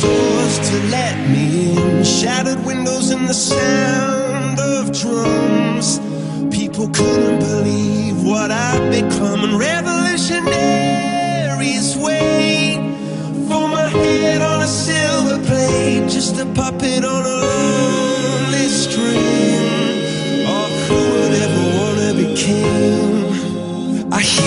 Doors to let me in, shattered windows and the sound of drums. People couldn't believe what I'd become, and revolutionaries wait for my head on a silver plate, just a puppet on a lonely string. Oh, who would ever wanna be king? I